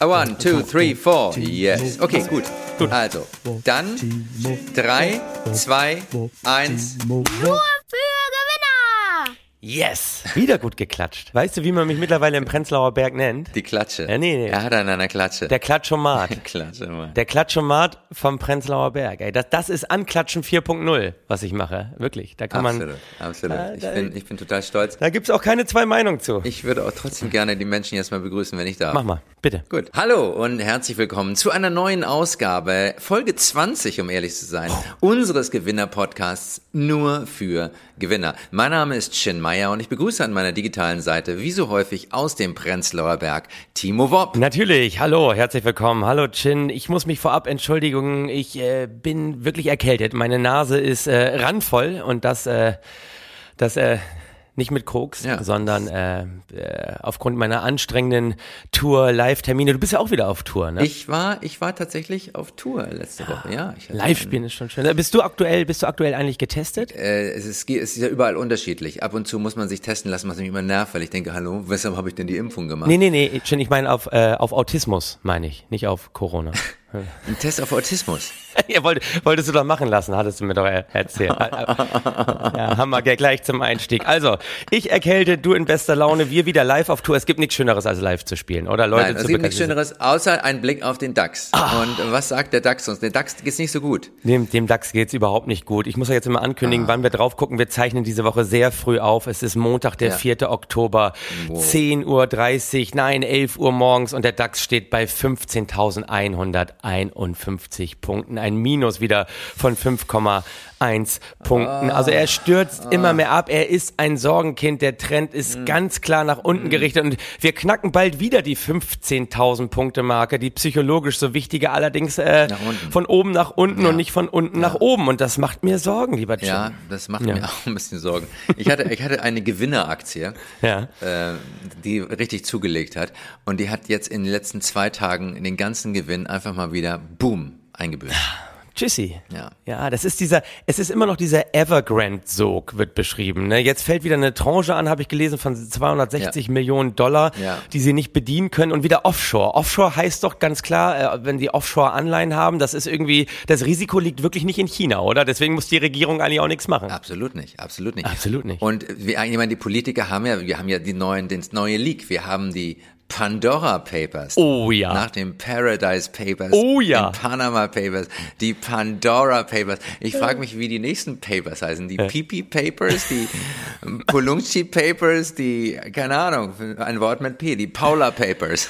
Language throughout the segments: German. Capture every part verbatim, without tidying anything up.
One, two, three, four. Yes. Okay, gut. Gut. Also, dann drei, zwei, eins. Nur für Gewinner! Yes! Wieder gut geklatscht. Weißt du, wie man mich mittlerweile im Prenzlauer Berg nennt? Die Klatsche. Ja, nee, nee. Er hat an einer Klatsche. Der Klatschomat. Klatschomat. Der Klatschomat vom Prenzlauer Berg. Ey, das, das ist Anklatschen vier Punkt null, was ich mache. Wirklich. Da kann absolut, man. Absolut. Äh, ich, da, bin, ich bin total stolz. Da gibt's auch keine zwei Meinungen zu. Ich würde auch trotzdem gerne die Menschen jetzt mal begrüßen, wenn ich darf. Mach mal. Bitte. Gut. Hallo und herzlich willkommen zu einer neuen Ausgabe, Folge zwanzig, um ehrlich zu sein, oh. unseres Gewinner-Podcasts nur für Gewinner. Mein Name ist Shin May und ich begrüße an meiner digitalen Seite, wie so häufig, aus dem Prenzlauer Berg, Timo Wopp. Natürlich. Hallo, herzlich willkommen. Hallo, Shin. Ich muss mich vorab entschuldigen. Ich äh, bin wirklich erkältet. Meine Nase ist äh, randvoll und das, äh, das, äh, nicht mit Koks, ja. sondern äh, äh, aufgrund meiner anstrengenden Tour-Live-Termine. Du bist ja auch wieder auf Tour, ne? Ich war, ich war tatsächlich auf Tour letzte ja. Woche, ja. Live-Spielen ist schon schön. Bist du aktuell, bist du aktuell eigentlich getestet? Äh, es, ist, es ist ja überall unterschiedlich. Ab und zu muss man sich testen lassen, was mich immer nervt, weil ich denke, hallo, weshalb habe ich denn die Impfung gemacht? Nee, nee, nee, ich meine auf, äh, auf Autismus, meine ich, nicht auf Corona. Ein Test auf Autismus. Ja, wollt, wolltest du doch machen lassen, hattest du mir doch erzählt. Ja, Hammer, gleich zum Einstieg. Also, ich erkälte, du in bester Laune, wir wieder live auf Tour. Es gibt nichts Schöneres, als live zu spielen, oder? Leute, nein, zu es gibt nichts Schöneres, außer ein Blick auf den DAX. Ach. Und was sagt der DAX uns? Der DAX geht's nicht so gut. Dem, dem DAX geht's überhaupt nicht gut. Ich muss ja jetzt immer ankündigen, ah. wann wir drauf gucken. Wir zeichnen diese Woche sehr früh auf. Es ist Montag, der ja. vierter Oktober, wow. zehn Uhr dreißig, nein, elf Uhr morgens. Und der DAX steht bei fünfzehntausendeinhunderteinundfünfzig Punkten, ein Minus wieder von fünf Komma eins Punkten. Also er stürzt ah. immer mehr ab, er ist ein Sorgenkind, der Trend ist mm. ganz klar nach unten gerichtet und wir knacken bald wieder die fünfzehntausend Punkte Marke, die psychologisch so wichtige, allerdings äh, von oben nach unten ja. und nicht von unten ja. nach oben, und das macht mir Sorgen, lieber Jim. Ja, das macht ja. mir auch ein bisschen Sorgen. Ich hatte, ich hatte eine Gewinneraktie, ja. äh, die richtig zugelegt hat, und die hat jetzt in den letzten zwei Tagen den ganzen Gewinn einfach mal wieder, boom, eingebüßt. Tschüssi. Ja. Ja, das ist dieser, es ist immer noch dieser Evergrande-Sog, wird beschrieben. Ne? Jetzt fällt wieder eine Tranche an, habe ich gelesen, von zweihundertsechzig ja. Millionen Dollar, ja. die sie nicht bedienen können, und wieder Offshore. Offshore heißt doch ganz klar, wenn die Offshore-Anleihen haben, das ist irgendwie, das Risiko liegt wirklich nicht in China, oder? Deswegen muss die Regierung eigentlich auch nichts machen. Absolut nicht, absolut nicht. Absolut nicht. Und wir, ich meine, die Politiker haben ja, wir haben ja die neuen, das neue Leak, wir haben die Pandora Papers. Oh ja. Nach dem Paradise Papers. Oh ja. Die Panama Papers. Die Pandora Papers. Ich frage mich, wie die nächsten Papers heißen. Die Pipi Papers, die Polunchi Papers, die, keine Ahnung, ein Wort mit P, die Paula Papers.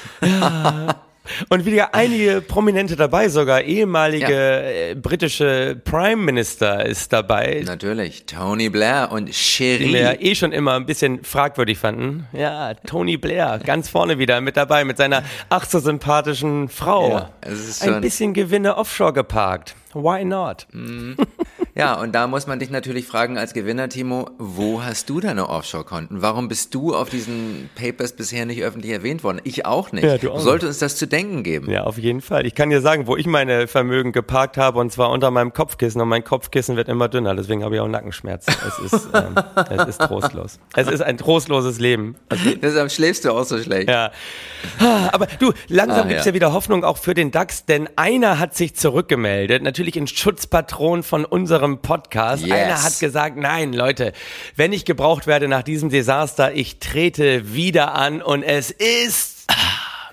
Und wieder einige Prominente dabei, sogar ehemalige ja. britische Prime Minister ist dabei. Natürlich, Tony Blair und Cherie Blair, eh schon immer ein bisschen fragwürdig fanden. Ja, Tony Blair, ganz vorne wieder mit dabei, mit seiner ach so sympathischen Frau. Ja, es ist schon ein bisschen Gewinne offshore geparkt. Why not? Mhm. Ja, und da muss man dich natürlich fragen als Gewinner, Timo, wo hast du deine Offshore-Konten? Warum bist du auf diesen Papers bisher nicht öffentlich erwähnt worden? Ich auch nicht. Ja, du auch. Sollte uns das zu denken geben. Ja, auf jeden Fall. Ich kann dir sagen, wo ich meine Vermögen geparkt habe, und zwar unter meinem Kopfkissen, und mein Kopfkissen wird immer dünner, deswegen habe ich auch Nackenschmerzen. Es ist, ähm, es ist trostlos. Es ist ein trostloses Leben. Also, deshalb schläfst du auch so schlecht. Ja. Aber du, langsam ah, gibt's ja. ja wieder Hoffnung auch für den DAX, denn einer hat sich zurückgemeldet, natürlich in Schutzpatron von unserem Podcast. Yes. Einer hat gesagt, nein, Leute, wenn ich gebraucht werde nach diesem Desaster, ich trete wieder an, und es ist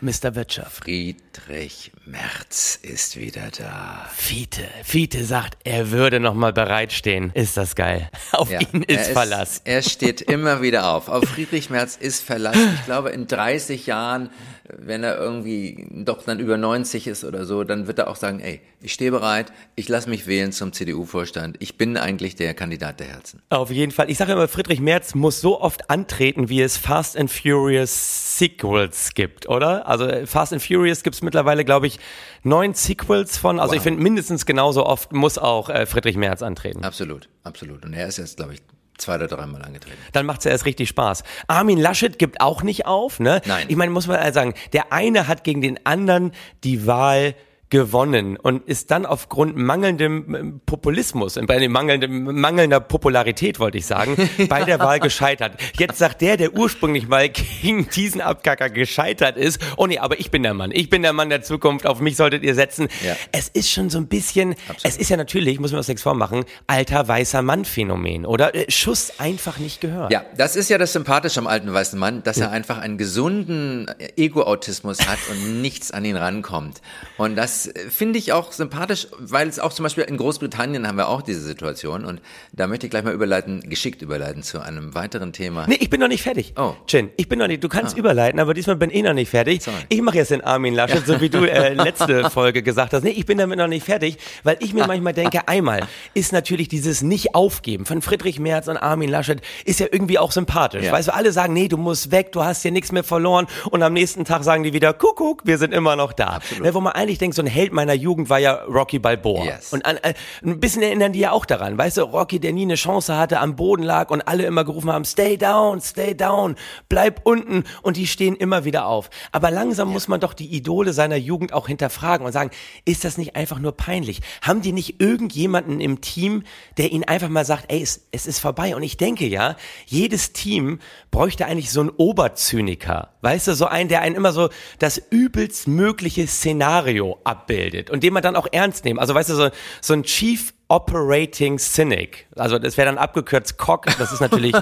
Mister Wirtschaft. Friedrich Merz ist wieder da. Fiete. Fiete sagt, er würde nochmal bereitstehen. Ist das geil. Auf ja, ihn ist, ist Verlass. Er steht immer wieder auf. Auf Friedrich Merz ist Verlass. Ich glaube, in dreißig Jahren, wenn er irgendwie doch dann über neunzig ist oder so, dann wird er auch sagen, ey, ich stehe bereit, ich lasse mich wählen zum C D U-Vorstand. Ich bin eigentlich der Kandidat der Herzen. Auf jeden Fall. Ich sage immer, Friedrich Merz muss so oft antreten, wie es Fast and Furious Sequels gibt, oder? Also Fast and Furious gibt es mittlerweile, glaube ich, neun Sequels von. Also wow. Ich finde, mindestens genauso oft muss auch äh, Friedrich Merz antreten. Absolut, absolut. Und er ist jetzt, glaube ich, zwei oder dreimal angetreten. Dann macht's ja erst richtig Spaß. Armin Laschet gibt auch nicht auf, ne? Nein. Ich meine, muss man halt sagen, der eine hat gegen den anderen die Wahl gewonnen und ist dann aufgrund mangelndem Populismus, bei dem mangelnden, mangelnder Popularität, wollte ich sagen, bei der Wahl gescheitert. Jetzt sagt der, der ursprünglich mal gegen diesen Abkacker gescheitert ist, oh nee, aber ich bin der Mann, ich bin der Mann der Zukunft, auf mich solltet ihr setzen. Ja. Es ist schon so ein bisschen, absolut. Es ist ja natürlich, muss man das nichts vormachen, alter weißer Mann-Phänomen, oder? Schuss einfach nicht gehört. Ja, das ist ja das Sympathische am alten weißen Mann, dass er einfach einen gesunden Ego-Autismus hat und nichts an ihn rankommt. Und das Das finde ich auch sympathisch, weil es auch zum Beispiel in Großbritannien haben wir auch diese Situation und da möchte ich gleich mal überleiten, geschickt überleiten zu einem weiteren Thema. Nee, ich bin noch nicht fertig. Oh. Chin, ich bin noch nicht, du kannst ah. überleiten, aber diesmal bin ich noch nicht fertig. Sorry. Ich mache jetzt den Armin Laschet, so wie du äh, letzte Folge gesagt hast. Nee, ich bin damit noch nicht fertig, weil ich mir manchmal denke, einmal ist natürlich dieses Nicht-Aufgeben von Friedrich Merz und Armin Laschet ist ja irgendwie auch sympathisch. Ja. Weißt du, alle sagen, nee, du musst weg, du hast ja nichts mehr verloren und am nächsten Tag sagen die wieder, Kuckuck, wir sind immer noch da. Absolut. Wo man eigentlich denkt, so ein Held meiner Jugend war ja Rocky Balboa. Yes. Und an, äh, ein bisschen erinnern die ja auch daran, weißt du, Rocky, der nie eine Chance hatte, am Boden lag und alle immer gerufen haben, stay down, stay down, bleib unten und die stehen immer wieder auf. Aber langsam ja. muss man doch die Idole seiner Jugend auch hinterfragen und sagen, ist das nicht einfach nur peinlich? Haben die nicht irgendjemanden im Team, der ihnen einfach mal sagt, ey, es, es ist vorbei? Und ich denke ja, jedes Team bräuchte eigentlich so einen Oberzyniker, weißt du, so einen, der einen immer so das übelst mögliche Szenario abbildet und den man dann auch ernst nehmen. Also weißt du, so, so ein Chief Operating Cynic, also das wäre dann abgekürzt C O C, das ist natürlich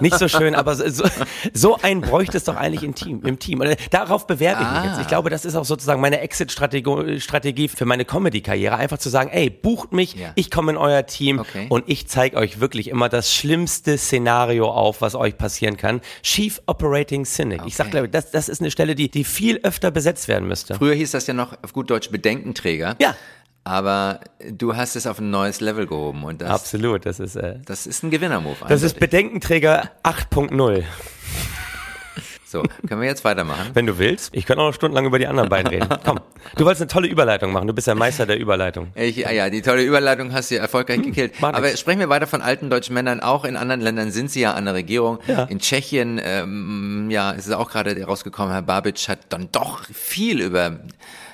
nicht so schön, aber so, so einen bräuchte es doch eigentlich im Team. Im Team. Und darauf bewerbe ich ah. mich jetzt. Ich glaube, das ist auch sozusagen meine Exit-Strategie Strategie für meine Comedy-Karriere, einfach zu sagen, ey, bucht mich, ja. ich komme in euer Team okay. und ich zeige euch wirklich immer das schlimmste Szenario auf, was euch passieren kann. Chief Operating Cynic. Okay. Ich sage, glaube ich, das, das ist eine Stelle, die, die viel öfter besetzt werden müsste. Früher hieß das ja noch auf gut Deutsch Bedenkenträger. Ja. Aber du hast es auf ein neues Level gehoben. Und das, absolut, das ist... Äh, das ist ein Gewinner-Move. Das ist Bedenkenträger acht Punkt null. So, können wir jetzt weitermachen? Wenn du willst. Ich könnte auch noch stundenlang über die anderen beiden reden. Komm, du wolltest eine tolle Überleitung machen. Du bist der Meister der Überleitung. Ich, ja, die tolle Überleitung hast du erfolgreich hm, gekillt. Aber nix. Sprechen wir weiter von alten deutschen Männern. Auch in anderen Ländern sind sie ja an der Regierung. Ja. In Tschechien, ähm, ja, ist es auch gerade rausgekommen, Herr Babic hat dann doch viel über...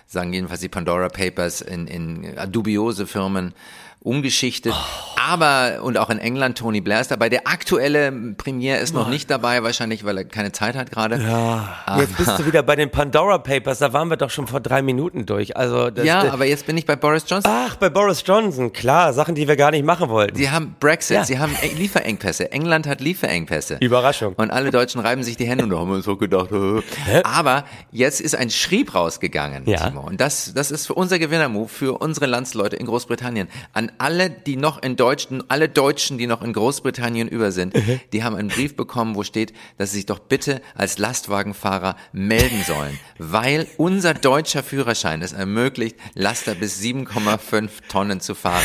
sagen jedenfalls die Pandora Papers in, in dubiose Firmen umgeschichtet. Oh. Aber, und auch in England, Tony Blair ist dabei. Der aktuelle Premier ist noch nicht dabei, wahrscheinlich, weil er keine Zeit hat gerade. Ja, aber jetzt bist du wieder bei den Pandora Papers, da waren wir doch schon vor drei Minuten durch. Also das, ja, das, aber jetzt bin ich bei Boris Johnson. Ach, bei Boris Johnson, klar, Sachen, die wir gar nicht machen wollten. Sie haben Brexit, ja. sie haben Lieferengpässe. England hat Lieferengpässe. Überraschung. Und alle Deutschen reiben sich die Hände und da haben wir uns so gedacht. Hä? Aber jetzt ist ein Schrieb rausgegangen, ja. Timo. Und das, das ist für unser Gewinner-Move, für unsere Landsleute in Großbritannien. An alle, die noch in Deutschen, alle Deutschen, die noch in Großbritannien über sind, mhm. die haben einen Brief bekommen, wo steht, dass sie sich doch bitte als Lastwagenfahrer melden sollen, weil unser deutscher Führerschein es ermöglicht, Laster bis sieben Komma fünf Tonnen zu fahren.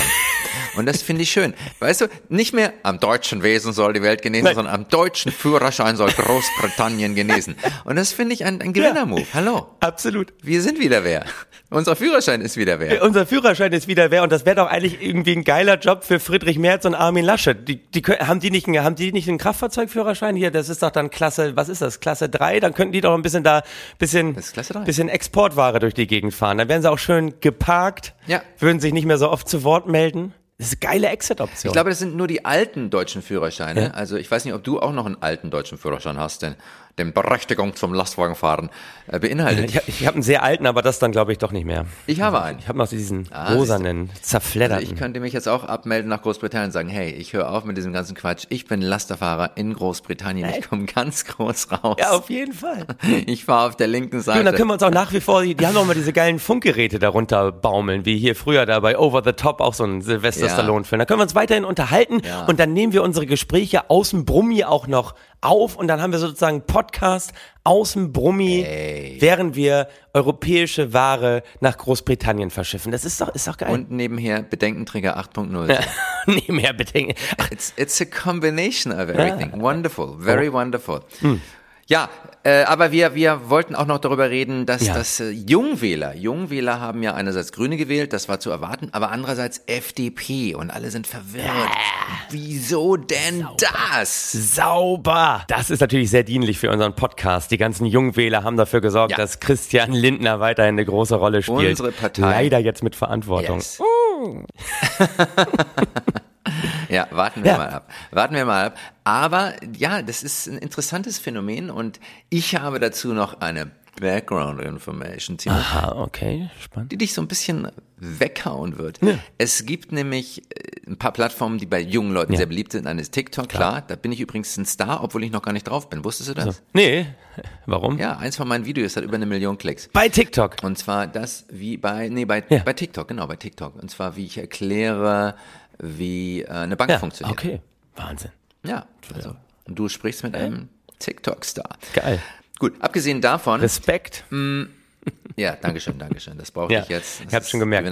Und das finde ich schön. Weißt du, nicht mehr am deutschen Wesen soll die Welt genesen, Nein. sondern am deutschen Führerschein soll Großbritannien genesen. Und das finde ich ein, ein Gewinner-Move. Hallo. Absolut. Wir sind wieder wer. Unser Führerschein ist wieder wer. Unser Führerschein ist wieder wer. Und das wäre doch eigentlich irgendwie ein geiler Job für Friedrich Merz und Armin Laschet. Die, die, haben, die nicht, haben die nicht einen Kraftfahrzeugführerschein? Hier, das ist doch dann Klasse, was ist das? Klasse drei? Dann könnten die doch ein bisschen da, bisschen, bisschen Exportware durch die Gegend fahren. Dann wären sie auch schön geparkt, ja. würden sich nicht mehr so oft zu Wort melden. Das ist eine geile Exit-Option. Ich glaube, das sind nur die alten deutschen Führerscheine. Ja. Also ich weiß nicht, ob du auch noch einen alten deutschen Führerschein hast, denn den Berechtigung zum Lastwagenfahren äh, beinhaltet. Ja, ich ich habe einen sehr alten, aber das dann glaube ich doch nicht mehr. Ich habe also, einen. Ich habe noch diesen ah, rosanen, zerfledderten. Also ich könnte mich jetzt auch abmelden nach Großbritannien und sagen, hey, ich höre auf mit diesem ganzen Quatsch. Ich bin Lasterfahrer in Großbritannien. Hey. Ich komme ganz groß raus. Ja, auf jeden Fall. Ich fahre auf der linken Seite. Und dann können wir uns auch nach wie vor, die, die haben doch mal diese geilen Funkgeräte darunter baumeln, wie hier früher da bei Over the Top auch so ein Silvester. Ja. Stallone-Film. Da können wir uns weiterhin unterhalten ja. und dann nehmen wir unsere Gespräche aus dem Brummi auch noch auf und dann haben wir sozusagen Podcast aus dem Brummi, ey. Während wir europäische Ware nach Großbritannien verschiffen. Das ist doch, ist doch geil. Und nebenher Bedenkenträger acht Punkt null. Nebenher Bedenken. It's, it's a combination of everything. Ja. Wonderful. Very oh. wonderful. Hm. Ja, äh, aber wir wir wollten auch noch darüber reden, dass ja. das äh, Jungwähler, Jungwähler haben ja einerseits Grüne gewählt, das war zu erwarten, aber andererseits F D P und alle sind verwirrt. Äh. Wieso denn Sauber. das? Sauber! Das ist natürlich sehr dienlich für unseren Podcast. Die ganzen Jungwähler haben dafür gesorgt, ja. dass Christian Lindner weiterhin eine große Rolle spielt. Unsere Partei. Leider jetzt mit Verantwortung. Yes. Uh. Ja, warten wir ja. mal ab. Warten wir mal ab. Aber ja, das ist ein interessantes Phänomen und ich habe dazu noch eine Background-Information, Aha, okay, spannend. Die dich so ein bisschen weghauen wird. Ja. Es gibt nämlich ein paar Plattformen, die bei jungen Leuten ja. sehr beliebt sind. Eine ist TikTok, klar. klar. Da bin ich übrigens ein Star, obwohl ich noch gar nicht drauf bin. Wusstest du das? Also, nee, warum? Ja, eins von meinen Videos hat über eine Million Klicks. Bei TikTok? Und zwar das wie bei, nee, bei, ja. bei TikTok, genau, bei TikTok. Und zwar wie ich erkläre, wie eine Bank ja, funktioniert. Okay, Wahnsinn. Ja, also und du sprichst mit einem TikTok-Star. Geil. Gut, abgesehen davon. Respekt. Mh, ja, dankeschön, dankeschön. Das brauche ja, ich jetzt. Das ich habe schon gemerkt.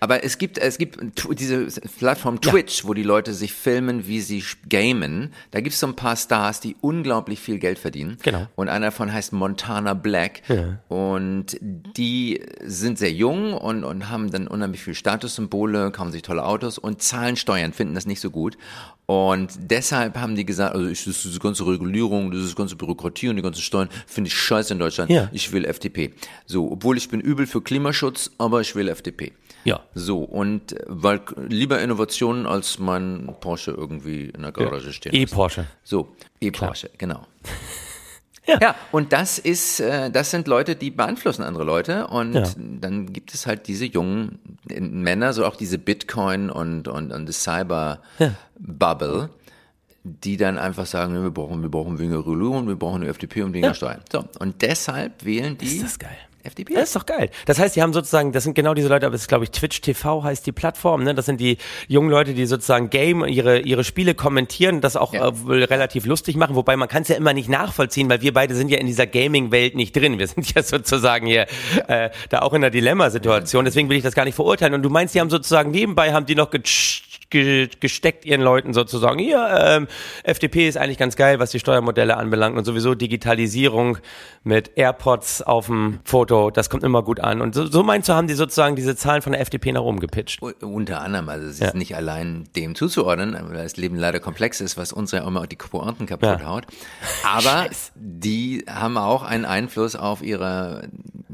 Aber es gibt, es gibt diese Plattform Twitch, ja. wo die Leute sich filmen, wie sie gamen. Da gibt es so ein paar Stars, die unglaublich viel Geld verdienen. Genau. Und einer davon heißt Montana Black. Ja. Und die sind sehr jung und, und haben dann unheimlich viel Statussymbole, kaufen sich tolle Autos und zahlen Steuern, finden das nicht so gut. Und deshalb haben die gesagt, also ich, das ist die ganze Regulierung, das ist die ganze Bürokratie und die ganzen Steuern, finde ich scheiße in Deutschland. Ja. Ich will F D P. So, obwohl ich bin übel für Klimaschutz, aber ich will F D P. Ja. So, und weil lieber Innovationen als mein Porsche irgendwie in der Garage ja. stehen. E-Porsche. So, E-Porsche, Klar. genau. Ja. ja, und das ist, das sind Leute, die beeinflussen andere Leute und ja. dann gibt es halt diese jungen Männer, so auch diese Bitcoin und und und das Cyber ja. Bubble, die dann einfach sagen, wir brauchen wir brauchen weniger Regulierung, wir brauchen die F D P und weniger ja. Steuern. So, und deshalb wählen die. Ist das geil? F D P. Das ist doch geil. Das heißt, die haben sozusagen, das sind genau diese Leute, aber das ist, glaube ich, Twitch T V heißt die Plattform, ne? Das sind die jungen Leute, die sozusagen Game, ihre ihre Spiele kommentieren, das auch ja. äh, relativ lustig machen, wobei man kann es ja immer nicht nachvollziehen, weil wir beide sind ja in dieser Gaming-Welt nicht drin. Wir sind ja sozusagen hier äh, da auch in einer Dilemmasituation, deswegen will ich das gar nicht verurteilen. Und du meinst, die haben sozusagen nebenbei, haben die noch getsch, ge, gesteckt ihren Leuten sozusagen, ja, ähm, F D P ist eigentlich ganz geil, was die Steuermodelle anbelangt und sowieso Digitalisierung mit AirPods auf dem Foto. Das kommt immer gut an. Und so, so meinst du, haben die sozusagen diese Zahlen von der F D P nach oben gepitcht? Unter anderem, also es ja. ist nicht allein dem zuzuordnen, weil das Leben leider komplex ist, was uns ja immer die Pointen kaputt ja. haut. Aber Scheiß. die haben auch einen Einfluss auf ihre,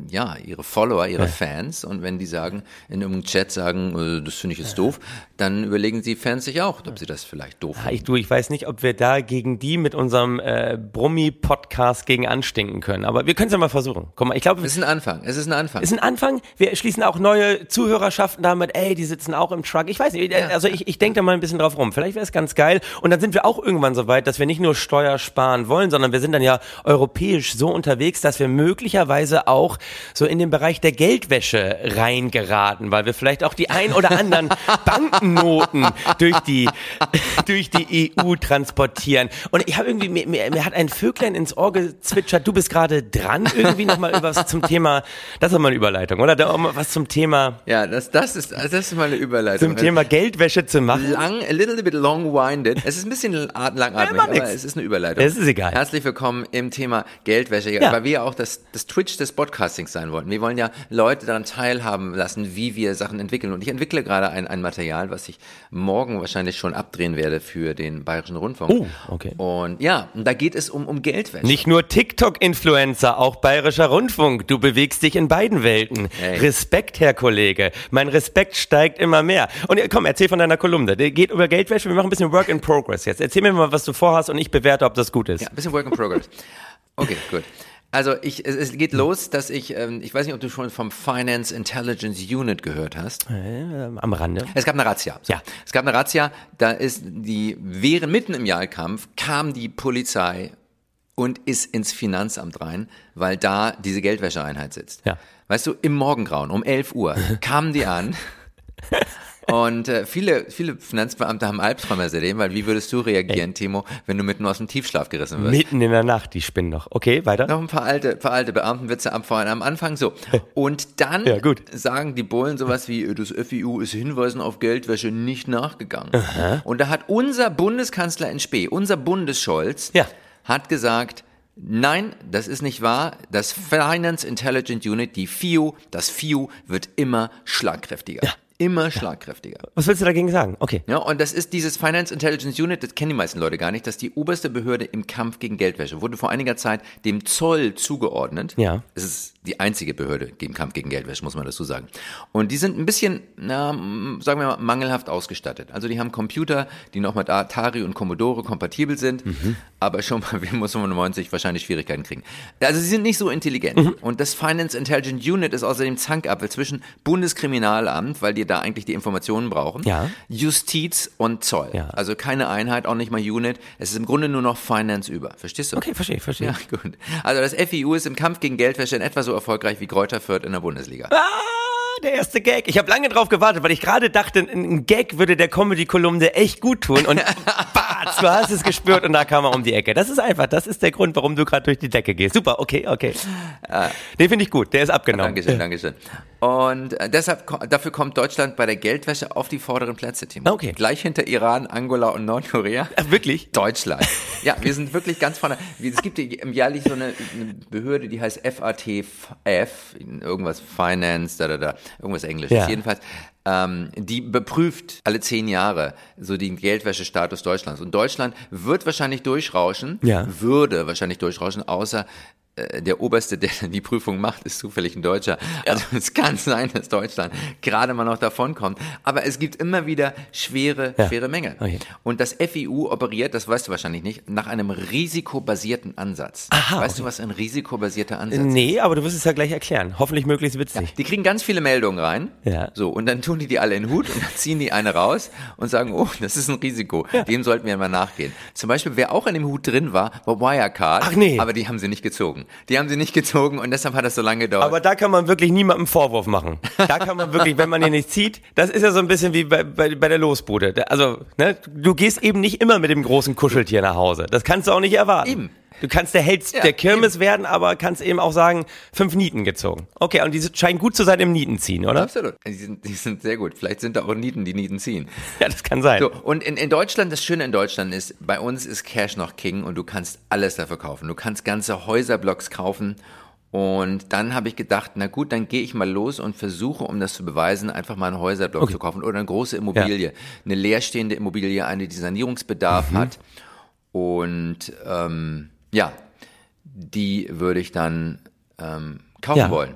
ja, ihre Follower, ihre ja. Fans. Und wenn die sagen, in irgendeinem Chat sagen, das finde ich jetzt ja. doof, dann überlegen die Fans sich auch, ob sie das vielleicht doof ja, finden. Ich, du, ich weiß nicht, ob wir da gegen die mit unserem äh, Brummi-Podcast gegen anstinken können. Aber wir können es ja mal versuchen. Guck mal, ich glaube, es ist ein Anfang. Es ist ein Anfang. Es ist ein Anfang. Wir schließen auch neue Zuhörerschaften damit. Ey, die sitzen auch im Truck. Ich weiß nicht. Also ich, ich denke da mal ein bisschen drauf rum. Vielleicht wäre es ganz geil. Und dann sind wir auch irgendwann so weit, dass wir nicht nur Steuer sparen wollen, sondern wir sind dann ja europäisch so unterwegs, dass wir möglicherweise auch so in den Bereich der Geldwäsche reingeraten, weil wir vielleicht auch die ein oder anderen Bankennoten durch die durch die E U transportieren. Und ich habe irgendwie mir, mir hat ein Vöglein ins Ohr gezwitschert. Du bist gerade dran. Irgendwie nochmal über was zum Thema. Thema, das ist mal eine Überleitung, oder? Da auch mal was zum Thema. Ja, das, das ist, das ist mal eine Überleitung. Zum Thema Geldwäsche zu machen. Lang, a little bit long-winded. Es ist ein bisschen langatmig, ja, aber nix. Es ist eine Überleitung. Es ist egal. Herzlich willkommen im Thema Geldwäsche, ja. weil wir auch das, das Twitch des Podcastings sein wollten. Wir wollen ja Leute daran teilhaben lassen, wie wir Sachen entwickeln. Und ich entwickle gerade ein, ein Material, was ich morgen wahrscheinlich schon abdrehen werde für den Bayerischen Rundfunk. Oh, okay. Und ja, da geht es um, um Geldwäsche. Nicht nur TikTok-Influencer, auch Bayerischer Rundfunk. Du bewegst dich in beiden Welten. Hey. Respekt, Herr Kollege. Mein Respekt steigt immer mehr. Und komm, erzähl von deiner Kolumne. Die geht über Geldwäsche. Wir machen ein bisschen Work in Progress jetzt. Erzähl mir mal, was du vorhast und ich bewerte, ob das gut ist. Ja, ein bisschen Work in Progress. Okay, gut. Also ich, es, es geht los, dass ich, ähm, ich weiß nicht, ob du schon vom Finance Intelligence Unit gehört hast. Äh, am Rande. Es gab eine Razzia. So. Ja. Es gab eine Razzia, da ist die, während mitten im Wahlkampf kam die Polizei und ist ins Finanzamt rein, weil da diese Geldwäscheeinheit sitzt. Ja. Weißt du, im Morgengrauen um elf Uhr kamen die an und äh, viele viele Finanzbeamte haben Albträume seitdem, weil wie würdest du reagieren, Ey. Timo, wenn du mitten aus dem Tiefschlaf gerissen wirst? Mitten in der Nacht, die spinnen noch. Okay, weiter. Noch ein paar alte paar alte Beamtenwitze ab vorhin am Anfang so. Und dann ja, gut. sagen die Bullen sowas wie, das F I U ist Hinweisen auf Geldwäsche nicht nachgegangen. Aha. Und da hat unser Bundeskanzler in Spee, unser Bundesscholz, ja. hat gesagt, Nein, das ist nicht wahr. Das Finance Intelligence Unit, die F I U, das F I U wird immer schlagkräftiger. Ja. Immer schlagkräftiger. Was willst du dagegen sagen? Okay. Ja, und das ist dieses Finance Intelligence Unit, das kennen die meisten Leute gar nicht, das ist die oberste Behörde im Kampf gegen Geldwäsche. Wurde vor einiger Zeit dem Zoll zugeordnet. Ja. Es ist die einzige Behörde im Kampf gegen Geldwäsche, muss man dazu sagen. Und die sind ein bisschen, na, sagen wir mal, mangelhaft ausgestattet. Also die haben Computer, die noch mit Atari und Commodore kompatibel sind, mhm. aber schon mal Windows fünfundneunzig wahrscheinlich Schwierigkeiten kriegen. Also sie sind nicht so intelligent. Mhm. Und das Finance Intelligence Unit ist außerdem Zankapfel zwischen Bundeskriminalamt, weil die da eigentlich die Informationen brauchen, ja. Justiz und Zoll. Ja. Also keine Einheit, auch nicht mal Unit. Es ist im Grunde nur noch Finance über. Verstehst du? Okay, verstehe, verstehe. Ja, gut. Also das F I U ist im Kampf gegen Geldwäsche in etwa so erfolgreich wie Greuther Fürth in der Bundesliga. Ah, der erste Gag. Ich habe lange drauf gewartet, weil ich gerade dachte, ein Gag würde der Comedy-Kolumne echt gut tun und batz, du hast es gespürt und da kam er um die Ecke. Das ist einfach, das ist der Grund, warum du gerade durch die Decke gehst. Super, okay, okay. Ah. Den finde ich gut, der ist abgenommen. Dankeschön, Dankeschön. Und deshalb, dafür kommt Deutschland bei der Geldwäsche auf die vorderen Plätze, Timo. Okay. Gleich hinter Iran, Angola und Nordkorea. Ach, wirklich? Deutschland. Ja, wir sind wirklich ganz vorne. Es gibt jährlich so eine, eine Behörde, die heißt F A T F, irgendwas Finance, da, da, da, irgendwas Englisch. Ja. Jedenfalls, ähm, die beprüft alle zehn Jahre so den Geldwäschestatus Deutschlands. Und Deutschland wird wahrscheinlich durchrauschen, ja. würde wahrscheinlich durchrauschen, außer der Oberste, der die Prüfung macht, ist zufällig ein Deutscher. Also es kann sein, dass Deutschland gerade mal noch davonkommt. Aber es gibt immer wieder schwere, ja. schwere Mängel. Okay. Und das F I U operiert, das weißt du wahrscheinlich nicht, nach einem risikobasierten Ansatz. Aha, weißt okay. du, was ein risikobasierter Ansatz ist? Nee, aber du wirst es ja gleich erklären. Hoffentlich möglichst witzig. Ja, die kriegen ganz viele Meldungen rein. Ja. So, und dann tun die die alle in den Hut und dann ziehen die eine raus und sagen, oh, das ist ein Risiko. Ja. Dem sollten wir mal nachgehen. Zum Beispiel, wer auch in dem Hut drin war, war Wirecard. Ach nee. Aber die haben sie nicht gezogen. Die haben sie nicht gezogen und deshalb hat das so lange gedauert. Aber da kann man wirklich niemandem Vorwurf machen. Da kann man wirklich, wenn man ihn nicht zieht, das ist ja so ein bisschen wie bei, bei, bei der Losbude. Also, ne, du gehst eben nicht immer mit dem großen Kuscheltier nach Hause. Das kannst du auch nicht erwarten. Eben. Du kannst der Held ja, der Kirmes eben. werden, aber kannst eben auch sagen, fünf Nieten gezogen. Okay, und die scheinen gut zu sein im Nietenziehen, oder? Absolut. Die sind, die sind sehr gut. Vielleicht sind da auch Nieten, die Nieten ziehen. Ja, das kann sein. So, und in, in Deutschland, das Schöne in Deutschland ist, bei uns ist Cash noch King und du kannst alles dafür kaufen. Du kannst ganze Häuserblocks kaufen. Und dann habe ich gedacht, na gut, dann gehe ich mal los und versuche, um das zu beweisen, einfach mal einen Häuserblock okay. zu kaufen oder eine große Immobilie. Ja. Eine leerstehende Immobilie, eine, die Sanierungsbedarf mhm. hat. Und ähm, ja, die würde ich dann ähm, kaufen ja. wollen.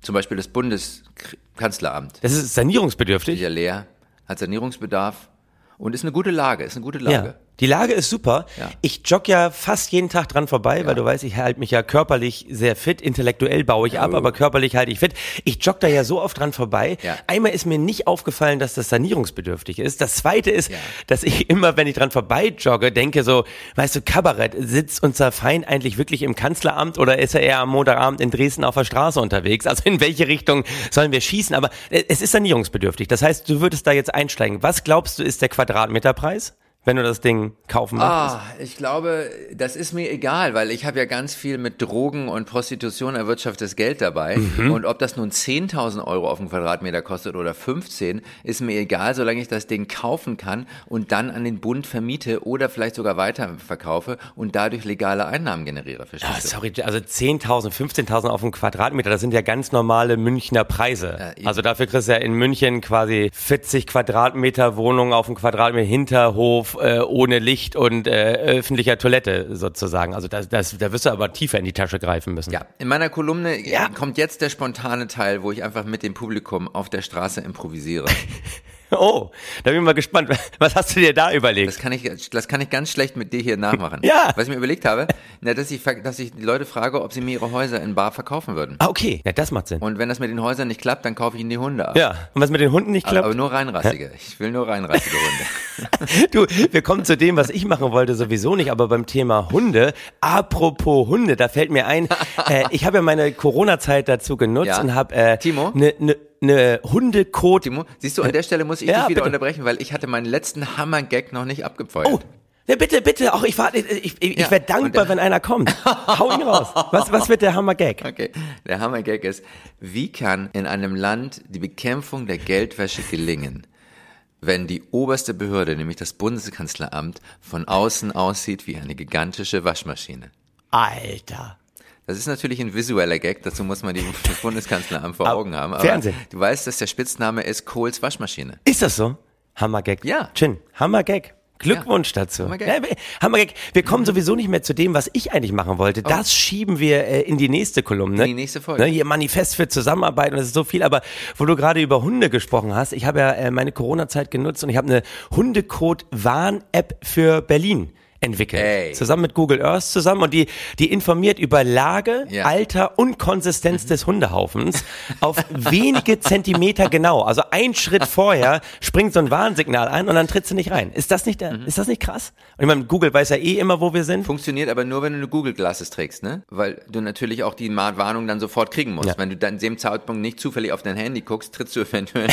Zum Beispiel das Bundeskanzleramt. Das ist sanierungsbedürftig. Ja, leer, hat Sanierungsbedarf und ist eine gute Lage, ist eine gute Lage. Ja. Die Lage ist super. Ja. Ich jogge ja fast jeden Tag dran vorbei, ja. weil du weißt, ich halte mich ja körperlich sehr fit. Intellektuell baue ich ab, oh. aber körperlich halte ich fit. Ich jogge da ja so oft dran vorbei. Ja. Einmal ist mir nicht aufgefallen, dass das sanierungsbedürftig ist. Das zweite ist, ja. dass ich immer, wenn ich dran vorbei jogge, denke so, weißt du, Kabarett, sitzt unser Feind eigentlich wirklich im Kanzleramt oder ist er eher am Montagabend in Dresden auf der Straße unterwegs? Also in welche Richtung sollen wir schießen? Aber es ist sanierungsbedürftig. Das heißt, du würdest da jetzt einsteigen. Was glaubst du, ist der Quadratmeterpreis, wenn du das Ding kaufen möchtest? Ah, ich glaube, das ist mir egal, weil ich habe ja ganz viel mit Drogen und Prostitution erwirtschaftetes Geld dabei. Mhm. Und ob das nun zehntausend Euro auf den Quadratmeter kostet oder fünfzehn, ist mir egal, solange ich das Ding kaufen kann und dann an den Bund vermiete oder vielleicht sogar weiterverkaufe und dadurch legale Einnahmen generiere. Verstehst ah, sorry, also zehntausend, fünfzehntausend auf den Quadratmeter, das sind ja ganz normale Münchner Preise. Ja, also dafür kriegst du ja in München quasi vierzig Quadratmeter Wohnung auf dem Quadratmeter Hinterhof, ohne Licht und äh, öffentlicher Toilette sozusagen. Also das, das, da wirst du aber tiefer in die Tasche greifen müssen. Ja, in meiner Kolumne ja. kommt jetzt der spontane Teil, wo ich einfach mit dem Publikum auf der Straße improvisiere. Oh, da bin ich mal gespannt. Was hast du dir da überlegt? Das kann ich, das kann ich ganz schlecht mit dir hier nachmachen. Ja. Was ich mir überlegt habe, na, dass ich, dass ich die Leute frage, ob sie mir ihre Häuser in bar verkaufen würden. Ah, okay. Ja, das macht Sinn. Und wenn das mit den Häusern nicht klappt, dann kaufe ich ihnen die Hunde ab. Ja. Und was mit den Hunden nicht klappt? Aber, aber nur reinrassige. Ja. Ich will nur reinrassige Hunde. Du, wir kommen zu dem, was ich machen wollte, sowieso nicht. Aber beim Thema Hunde, apropos Hunde, da fällt mir ein, äh, ich habe ja meine Corona-Zeit dazu genutzt ja. und habe äh, Timo? ne, ne, eine Hundekot. Timo, siehst du, an der Stelle muss ich ja, dich wieder bitte. unterbrechen, weil ich hatte meinen letzten Hammer-Gag noch nicht abgefeuert. Oh, ne, bitte, bitte, auch ich, ich, ich, ja. ich wäre dankbar, der, wenn einer kommt. Hau ihn raus. Was, was wird der Hammer-Gag? Okay, der Hammer-Gag ist, wie kann in einem Land die Bekämpfung der Geldwäsche gelingen, wenn die oberste Behörde, nämlich das Bundeskanzleramt, von außen aussieht wie eine gigantische Waschmaschine? Alter. Das ist natürlich ein visueller Gag, dazu muss man die Bundeskanzleramt vor Augen haben. Aber Fernsehen. Du weißt, dass der Spitzname ist Kohls Waschmaschine. Ist das so? Hammergag. Ja. Chin, Hammergag. Glückwunsch ja. dazu. Hammergag. Ja, Hammergag. Wir kommen sowieso nicht mehr zu dem, was ich eigentlich machen wollte. Oh. Das schieben wir äh, in die nächste Kolumne. In die nächste Folge. Ne, hier Manifest für Zusammenarbeit und das ist so viel. Aber wo du gerade über Hunde gesprochen hast, ich habe ja äh, meine Corona-Zeit genutzt und ich habe eine Hundecode-Warn-App für Berlin entwickelt. Ey. Zusammen mit Google Earth zusammen und die die informiert über Lage, ja. Alter und Konsistenz des Hundehaufens auf wenige Zentimeter genau. Also ein Schritt vorher springt so ein Warnsignal ein und dann trittst du nicht rein. Ist das nicht, der, mhm. ist das nicht krass? Und ich meine, Google weiß ja eh immer, wo wir sind. Funktioniert aber nur, wenn du eine Google Glasses trägst, ne? Weil du natürlich auch die Warnung dann sofort kriegen musst. Ja. Wenn du dann in dem Zeitpunkt nicht zufällig auf dein Handy guckst, trittst du eventuell.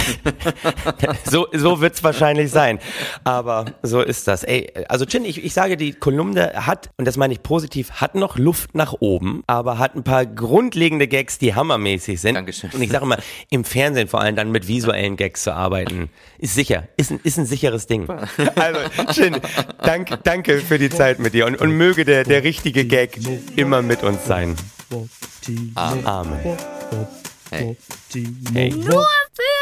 so so wird's wahrscheinlich sein. Aber so ist das. Ey, also Chin, ich, ich sage die Kolumne hat, und das meine ich positiv, hat noch Luft nach oben, aber hat ein paar grundlegende Gags, die hammermäßig sind. Dankeschön. Und ich sage immer, im Fernsehen vor allem dann mit visuellen Gags zu arbeiten, ist sicher, ist ein, ist ein sicheres Ding. Also, Chin, dank, danke für die Zeit mit dir und, und möge der, der richtige Gag immer mit uns sein. Amen. Amen. Hey. Hey. Nur für